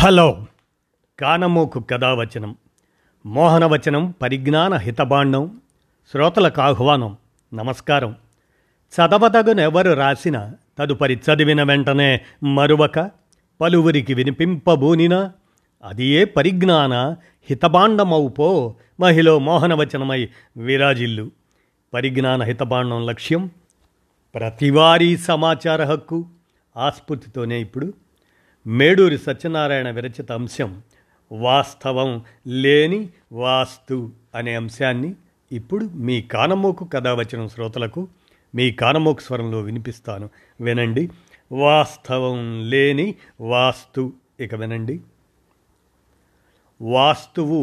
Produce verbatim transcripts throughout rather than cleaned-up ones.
Hello కానమోకు కథావచనం, మోహనవచనం, పరిజ్ఞాన హితభాండం శ్రోతలకు ఆహ్వానం. నమస్కారం. చదవదగునెవరు రాసిన తదుపరి చదివిన వెంటనే మరువక పలువురికి వినిపింపబూనినా అది ఏ పరిజ్ఞాన హితభాండమవుపో మహిళ మోహనవచనమై విరాజిల్లు. పరిజ్ఞాన హితభాండం లక్ష్యం ప్రతివారీ సమాచార హక్కు. ఆస్ఫూర్తితోనే ఇప్పుడు మేడూరి సత్యనారాయణ విరచిత అంశం వాస్తవం లేని వాస్తు అనే అంశాన్ని ఇప్పుడు మీ కానమోకు కథావచనం శ్రోతలకు మీ కానమోకు స్వరంలో వినిపిస్తాను. వినండి. వాస్తవం లేని వాస్తు. ఇక వినండి. వాస్తువు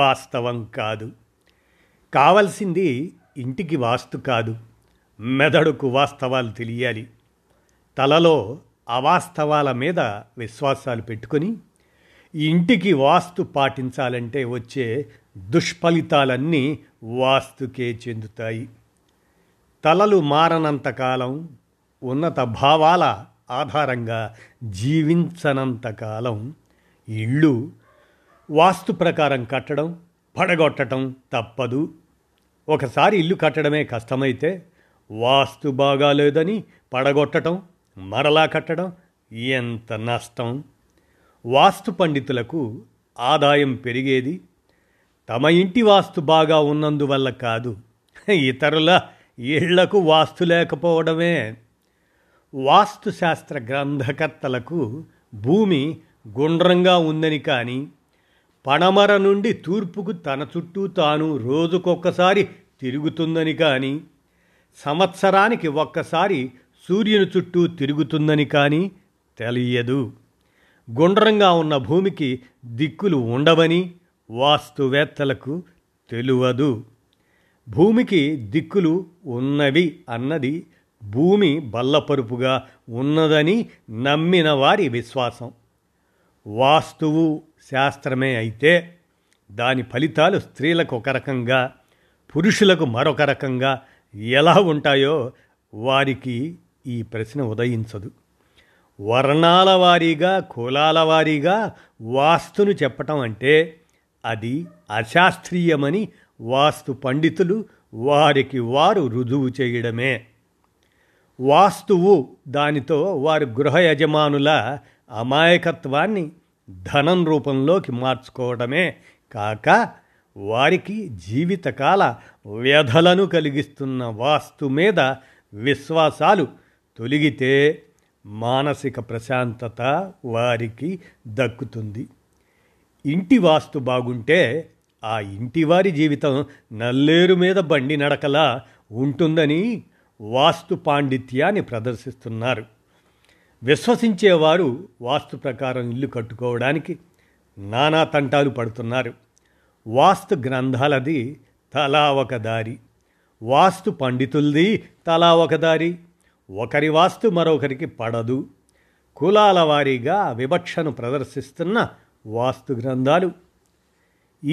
వాస్తవం కాదు. కావలసింది ఇంటికి వాస్తు కాదు, మెదడుకు వాస్తవాలు తెలియాలి. తలలో అవాస్తవాల మీద విశ్వాసాలు పెట్టుకొని ఇంటికి వాస్తు పాటించాలంటే వచ్చే దుష్ఫలితాలన్నీ వాస్తుకే చెందుతాయి. తలలు మారనంతకాలం, ఉన్నత భావాల ఆధారంగా జీవించనంతకాలం ఇళ్ళు వాస్తు ప్రకారం కట్టడం, పడగొట్టడం తప్పదు. ఒకసారి ఇల్లు కట్టడమే కష్టమైతే వాస్తు బాగాలేదని పడగొట్టడం, మరలా కట్టడం ఎంత నష్టం. వాస్తు పండితులకు ఆదాయం పెరిగేది తమ ఇంటి వాస్తు బాగా ఉన్నందువల్ల కాదు, ఇతరుల ఇళ్లకు వాస్తు లేకపోవడమే. వాస్తుశాస్త్ర గ్రంథకర్తలకు భూమి గుండ్రంగా ఉందని కానీ, పడమర నుండి తూర్పుకు తన చుట్టూ తాను రోజుకొక్కసారి తిరుగుతుందని కానీ, సంవత్సరానికి ఒక్కసారి సూర్యుని చుట్టూ తిరుగుతుందని కానీ తెలియదు. గుండ్రంగా ఉన్న భూమికి దిక్కులు ఉండవని వాస్తువేత్తలకు తెలియదు. భూమికి దిక్కులు ఉన్నవి అన్నది భూమి బల్లపరుపుగా ఉన్నదని నమ్మిన వారి విశ్వాసం. వాస్తువు శాస్త్రమే అయితే దాని ఫలితాలు స్త్రీలకు ఒక రకంగా, పురుషులకు మరొక రకంగా ఎలా ఉంటాయో వారికి ఈ ప్రశ్న ఉదయించదు. వర్ణాల వారీగా, కులాల వారీగా వాస్తును చెప్పటం అంటే అది అశాస్త్రీయమని వాస్తు పండితులు వారికి వారు రుజువు చేయడమే. వాస్తువు దానితో వారి గృహ యజమానుల అమాయకత్వాన్ని ధనం రూపంలోకి మార్చుకోవడమే కాక వారికి జీవితకాల వ్యధలను కలిగిస్తున్న వాస్తు మీద విశ్వాసాలు తొలగితే మానసిక ప్రశాంతత వారికి దక్కుతుంది. ఇంటి వాస్తు బాగుంటే ఆ ఇంటివారి జీవితం నల్లేరు మీద బండి నడకలా ఉంటుందని వాస్తు పాండిత్యాన్ని ప్రదర్శిస్తున్నారు. విశ్వసించేవారు వాస్తు ప్రకారం ఇల్లు కట్టుకోవడానికి నానా తంటాలు పడుతున్నారు. వాస్తు గ్రంథాలది తలా ఒక దారి, వాస్తు పండితులది తలా ఒక దారి. ఒకరి వాస్తు మరొకరికి పడదు. కులాల వారీగా వివక్షను ప్రదర్శిస్తున్న వాస్తు గ్రంథాలు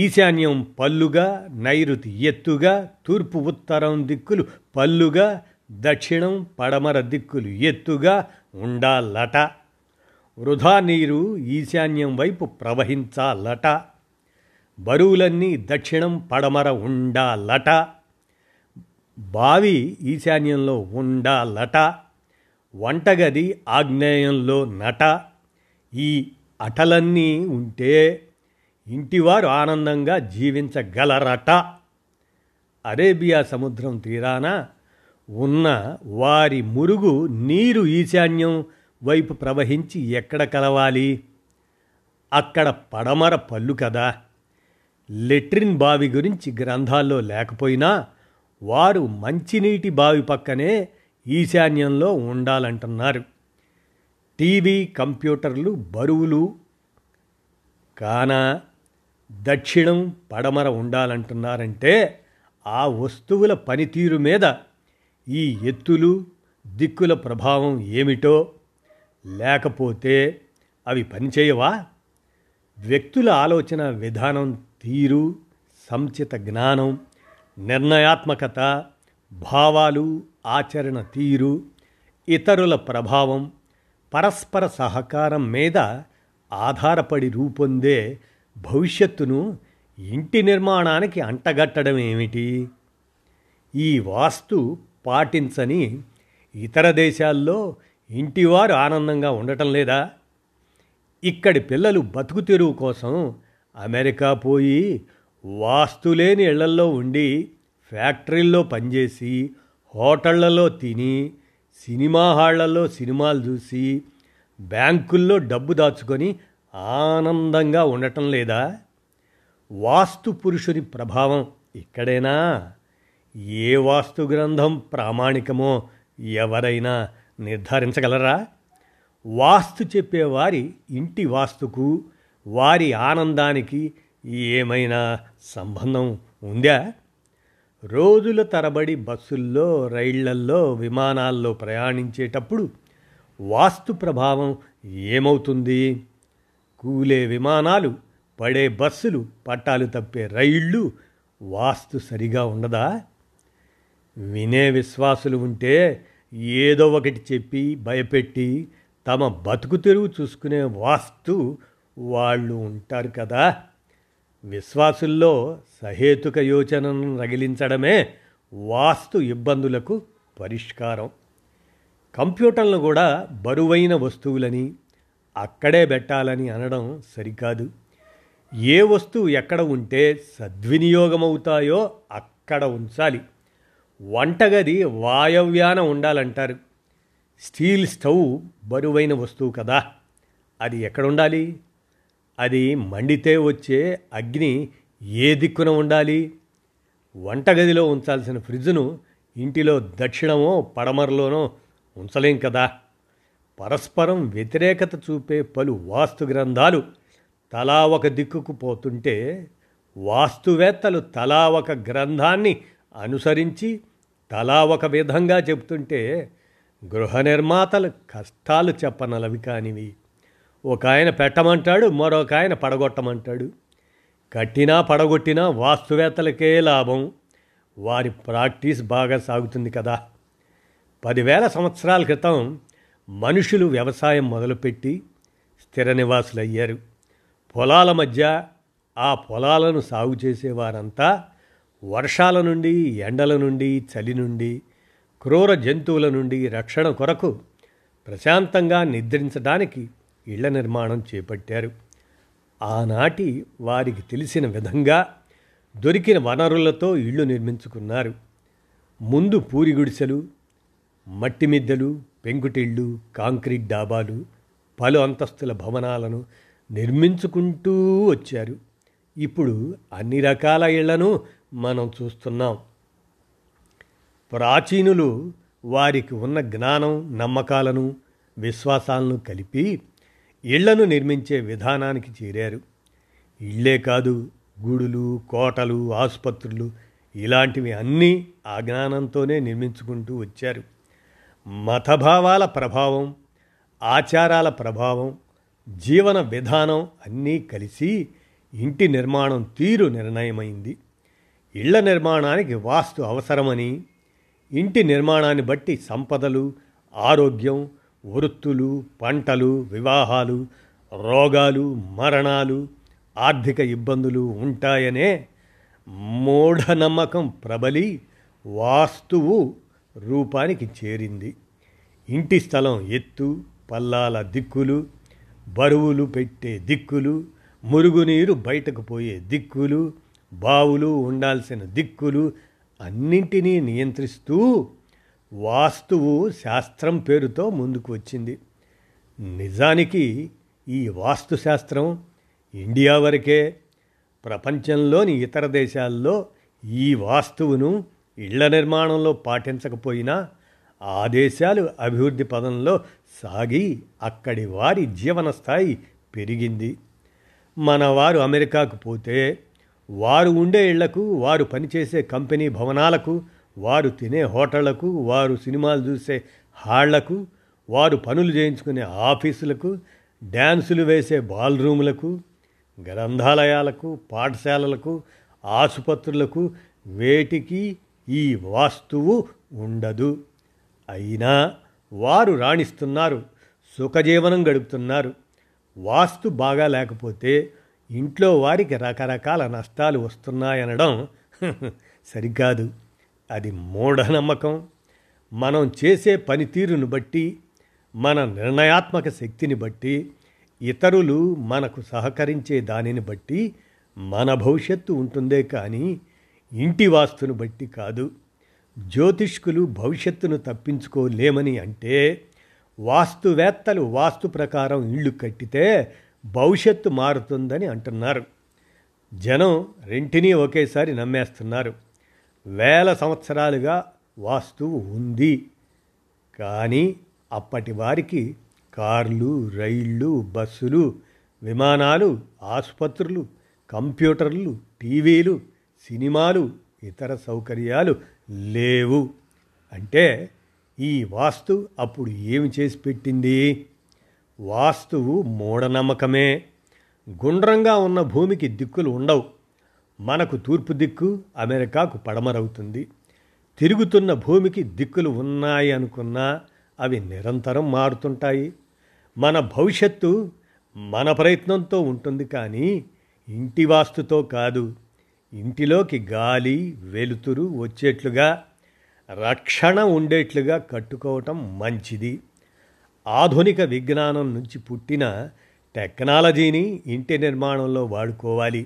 ఈశాన్యం పళ్ళుగా, నైరుతి ఎత్తుగా, తూర్పు ఉత్తరం దిక్కులు పళ్ళుగా, దక్షిణం పడమర దిక్కులు ఎత్తుగా ఉండాలట. వృధా నీరు ఈశాన్యం వైపు ప్రవహించాలట. బరువులన్నీ దక్షిణం పడమర ఉండాలట. బావి ఈశాన్యంలో ఉండాలట. వంటగది ఆగ్నేయంలో నట. ఈ అటలన్నీ ఉంటే ఇంటివారు ఆనందంగా జీవించగలరట. అరేబియా సముద్రం తీరాన ఉన్న వారి మురుగు నీరు ఈశాన్యం వైపు ప్రవహించి ఎక్కడ కలవాలి? అక్కడ పడమర పళ్ళు కదా. లెట్రిన్ బావి గురించి గ్రంథాల్లో లేకపోయినా వారు మంచినీటి బావి పక్కనే ఈశాన్యంలో ఉండాలంటున్నారు. టీవీ, కంప్యూటర్లు బరువులు కానా దక్షిణం పడమర ఉండాలంటున్నారంటే ఆ వస్తువుల పనితీరు మీద ఈ ఎత్తులు, దిక్కుల ప్రభావం ఏమిటో, లేకపోతే అవి పనిచేయవా? వ్యక్తుల ఆలోచన విధానం, తీరు, సంచిత జ్ఞానం, నిర్ణయాత్మకత, భావాలు, ఆచరణ తీరు, ఇతరుల ప్రభావం, పరస్పర సహకారం మీద ఆధారపడి రూపొందే భవిష్యత్తును ఇంటి నిర్మాణానికి అంటగట్టడం ఏమిటి? ఈ వాస్తు పాటించని ఇతర దేశాల్లో ఇంటివారు ఆనందంగా ఉండటం లేదా? ఇక్కడి పిల్లలు బతుకు తెరువు కోసం అమెరికా పోయి వాస్తులేని ఇళ్లల్లో ఉండి ఫ్యాక్టరీల్లో పనిచేసి హోటళ్లలో తిని సినిమా హాళ్లలో సినిమాలు చూసి బ్యాంకుల్లో డబ్బు దాచుకొని ఆనందంగా ఉండటం లేదా? వాస్తు పురుషుని ప్రభావం ఇక్కడేనా? ఏ వాస్తు గ్రంథం ప్రామాణికమో ఎవరైనా నిర్ధారించగలరా? వాస్తు చెప్పేవారి ఇంటి వాస్తుకు వారి ఆనందానికి ఏమైనా సంబంధం ఉందా? రోజుల తరబడి బస్సుల్లో, రైళ్లల్లో, విమానాల్లో ప్రయాణించేటప్పుడు వాస్తు ప్రభావం ఏమవుతుంది? కూలే విమానాలు, పడే బస్సులు, పట్టాలు తప్పే రైళ్ళు వాస్తు సరిగా ఉండదా? వినే విశ్వాసులు ఉంటే ఏదో ఒకటి చెప్పి భయపెట్టి తమ బతుకు తెరువు చూసుకునే వాస్తు వాళ్ళు ఉంటారు కదా. విశ్వాసుల్లో సహేతుక యోచనను రగిలించడమే వాస్తు ఇబ్బందులకు పరిష్కారం. కంప్యూటర్లను కూడా బరువైన వస్తువులని అక్కడే పెట్టాలని అనడం సరికాదు. ఏ వస్తువు ఎక్కడ ఉంటే సద్వినియోగమవుతాయో అక్కడ ఉంచాలి. వంటగది వాయవ్యాన ఉండాలంటారు. స్టీల్ స్టవ్ బరువైన వస్తువు కదా, అది ఎక్కడుండాలి? అది మండితే వచ్చే అగ్ని ఏ దిక్కున ఉండాలి? వంటగదిలో ఉంచాల్సిన ఫ్రిడ్జ్ను ఇంటిలో దక్షిణమో పడమరలోనో ఉంచలేం కదా. పరస్పరం వ్యతిరేకత చూపే పలు వాస్తు గ్రంథాలు తలా ఒక దిక్కుకు పోతుంటే వాస్తువేత్తలు తలా ఒక గ్రంథాన్ని అనుసరించి తలా ఒక విధంగా చెబుతుంటే గృహ నిర్మాతలు కష్టాలు చెప్పనలవి కానివి. ఒక ఆయన పెట్టమంటాడు, మరొక ఆయన పడగొట్టమంటాడు. కట్టినా పడగొట్టినా వాస్తువేత్తలకే లాభం, వారి ప్రాక్టీస్ బాగా సాగుతుంది కదా. పదివేల సంవత్సరాల క్రితం మనుషులు వ్యవసాయం మొదలుపెట్టి స్థిర నివాసులయ్యారు. పొలాల మధ్య ఆ పొలాలను సాగు చేసేవారంతా వర్షాల నుండి, ఎండల నుండి, చలి నుండి, క్రూర జంతువుల నుండి రక్షణ కొరకు ప్రశాంతంగా నిద్రించడానికి ఇళ్ల నిర్మాణం చేపట్టారు. ఆనాటి వారికి తెలిసిన విధంగా దొరికిన వనరులతో ఇళ్ళు నిర్మించుకున్నారు. ముందు పూరి గుడిసెలు, మట్టి మిద్దెలు, పెంకుటిళ్ళు, కాంక్రీట్ డాబాలు, పలు అంతస్తుల భవనాలను నిర్మించుకుంటూ వచ్చారు. ఇప్పుడు అన్ని రకాల ఇళ్లను మనం చూస్తున్నాం. ప్రాచీనులు వారికి ఉన్న జ్ఞానం, నమ్మకాలను, విశ్వాసాలను కలిపి ఇళ్లను నిర్మించే విధానానికి చేరారు. ఇళ్లే కాదు, గుడులు, కోటలు, ఆసుపత్రులు ఇలాంటివి అన్నీ ఆ జ్ఞానంతోనే నిర్మించుకుంటూ వచ్చారు. మతభావాల ప్రభావం, ఆచారాల ప్రభావం, జీవన విధానం అన్నీ కలిసి ఇంటి నిర్మాణం తీరు నిర్ణయమైంది. ఇళ్ల నిర్మాణానికి వాస్తు అవసరమని, ఇంటి నిర్మాణాన్ని బట్టి సంపదలు, ఆరోగ్యం, వృత్తులు, పంటలు, వివాహాలు, రోగాలు, మరణాలు, ఆర్థిక ఇబ్బందులు ఉంటాయనే మూఢనమ్మకం ప్రబలి వాస్తువు రూపానికి చేరింది. ఇంటి స్థలం ఎత్తు, పల్లాల దిక్కులు, బరువులు పెట్టే దిక్కులు, మురుగునీరు బయటకు పోయే దిక్కులు, బావులు ఉండాల్సిన దిక్కులు అన్నింటినీ నియంత్రిస్తూ వాస్తువు శాస్త్రం పేరుతో ముందుకు వచ్చింది. నిజానికి ఈ వాస్తుశాస్త్రం ఇండియా వరకే. ప్రపంచంలోని ఇతర దేశాల్లో ఈ వాస్తువును ఇళ్ల నిర్మాణంలో పాటించకపోయినా ఆ దేశాలు అభివృద్ధి పదంలో సాగి అక్కడి వారి జీవన స్థాయి పెరిగింది. మన వారు అమెరికాకు పోతే వారు ఉండే ఇళ్లకు, వారు పనిచేసే కంపెనీ భవనాలకు, వారు తినే హోటళ్లకు, వారు సినిమాలు చూసే హాళ్లకు, వారు పనులు చేయించుకునే ఆఫీసులకు, డ్యాన్సులు వేసే బాల్ రూములకు, గ్రంథాలయాలకు, పాఠశాలలకు, ఆసుపత్రులకు వేటికి ఈ వాస్తువు ఉండదు. అయినా వారు రాణిస్తున్నారు, సుఖజీవనం గడుపుతున్నారు. వాస్తు బాగా లేకపోతే ఇంట్లో వారికి రకరకాల నష్టాలు వస్తున్నాయనడం సరికాదు. అది మూఢనమ్మకం. మనం చేసే పనితీరును బట్టి, మన నిర్ణయాత్మక శక్తిని బట్టి, ఇతరులు మనకు సహకరించే దానిని బట్టి మన భవిష్యత్తు ఉంటుందే కానీ ఇంటి వాస్తును బట్టి కాదు. జ్యోతిష్కులు భవిష్యత్తును తప్పించుకోలేమని అంటే, వాస్తువేత్తలు వాస్తు ప్రకారం ఇళ్ళు కట్టితే భవిష్యత్తు మారుతుందని అంటున్నారు. జనం రెంటినీ ఒకేసారి నమ్మేస్తున్నారు. వేల సంవత్సరాలుగా వాస్తువు ఉంది, కానీ అప్పటి వారికి కార్లు, రైళ్ళు, బస్సులు, విమానాలు, ఆసుపత్రులు, కంప్యూటర్లు, టీవీలు, సినిమాలు, ఇతర సౌకర్యాలు లేవు. అంటే ఈ వాస్తు అప్పుడు ఏమి చేసి పెట్టింది? వాస్తువు మూఢనమ్మకమే. గుండ్రంగా ఉన్న భూమికి దిక్కులు ఉండవు. మనకు తూర్పు దిక్కు, అమెరికాకు పడమరవుతుంది. తిరుగుతున్న భూమికి దిక్కులు ఉన్నాయి అనుకున్నా అవి నిరంతరం మారుతుంటాయి. మన భవిష్యత్తు మన ప్రయత్నంతో ఉంటుంది కానీ ఇంటి వాస్తుతో కాదు. ఇంటిలోకి గాలి, వెలుతురు వచ్చేట్లుగా, రక్షణ ఉండేట్లుగా కట్టుకోవటం మంచిది. ఆధునిక విజ్ఞానం నుంచి పుట్టిన టెక్నాలజీని ఇంటి నిర్మాణంలో వాడుకోవాలి.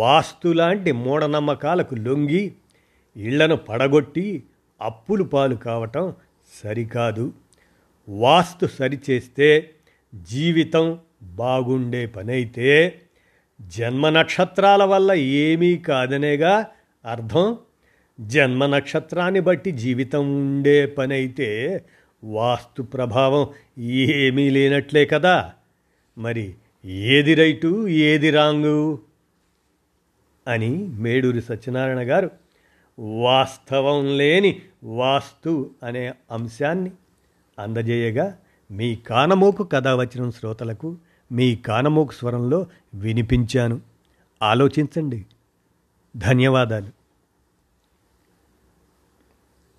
వాస్తు లాంటి మూఢనమ్మకాలకు లొంగి ఇళ్లను పడగొట్టి అప్పులు పాలు కావటం సరికాదు. వాస్తు సరిచేస్తే జీవితం బాగుండే పనైతే, జన్మ నక్షత్రాల వల్ల ఏమీ కాదనేగా అర్థం. జన్మ నక్షత్రాన్ని బట్టి జీవితం ఉండే పనైతే వాస్తు ప్రభావం ఏమీ లేనట్లే కదా. మరి ఏది రైటు, ఏది రాంగు అని మేడూరి సత్యనారాయణ గారు వాస్తవం లేని వాస్తు అనే అంశాన్ని అందజేయగా, మీ కానమోకు కథ వచ్చిన శ్రోతలకు మీ కానమోకు స్వరంలో వినిపించాను. ఆలోచించండి. ధన్యవాదాలు.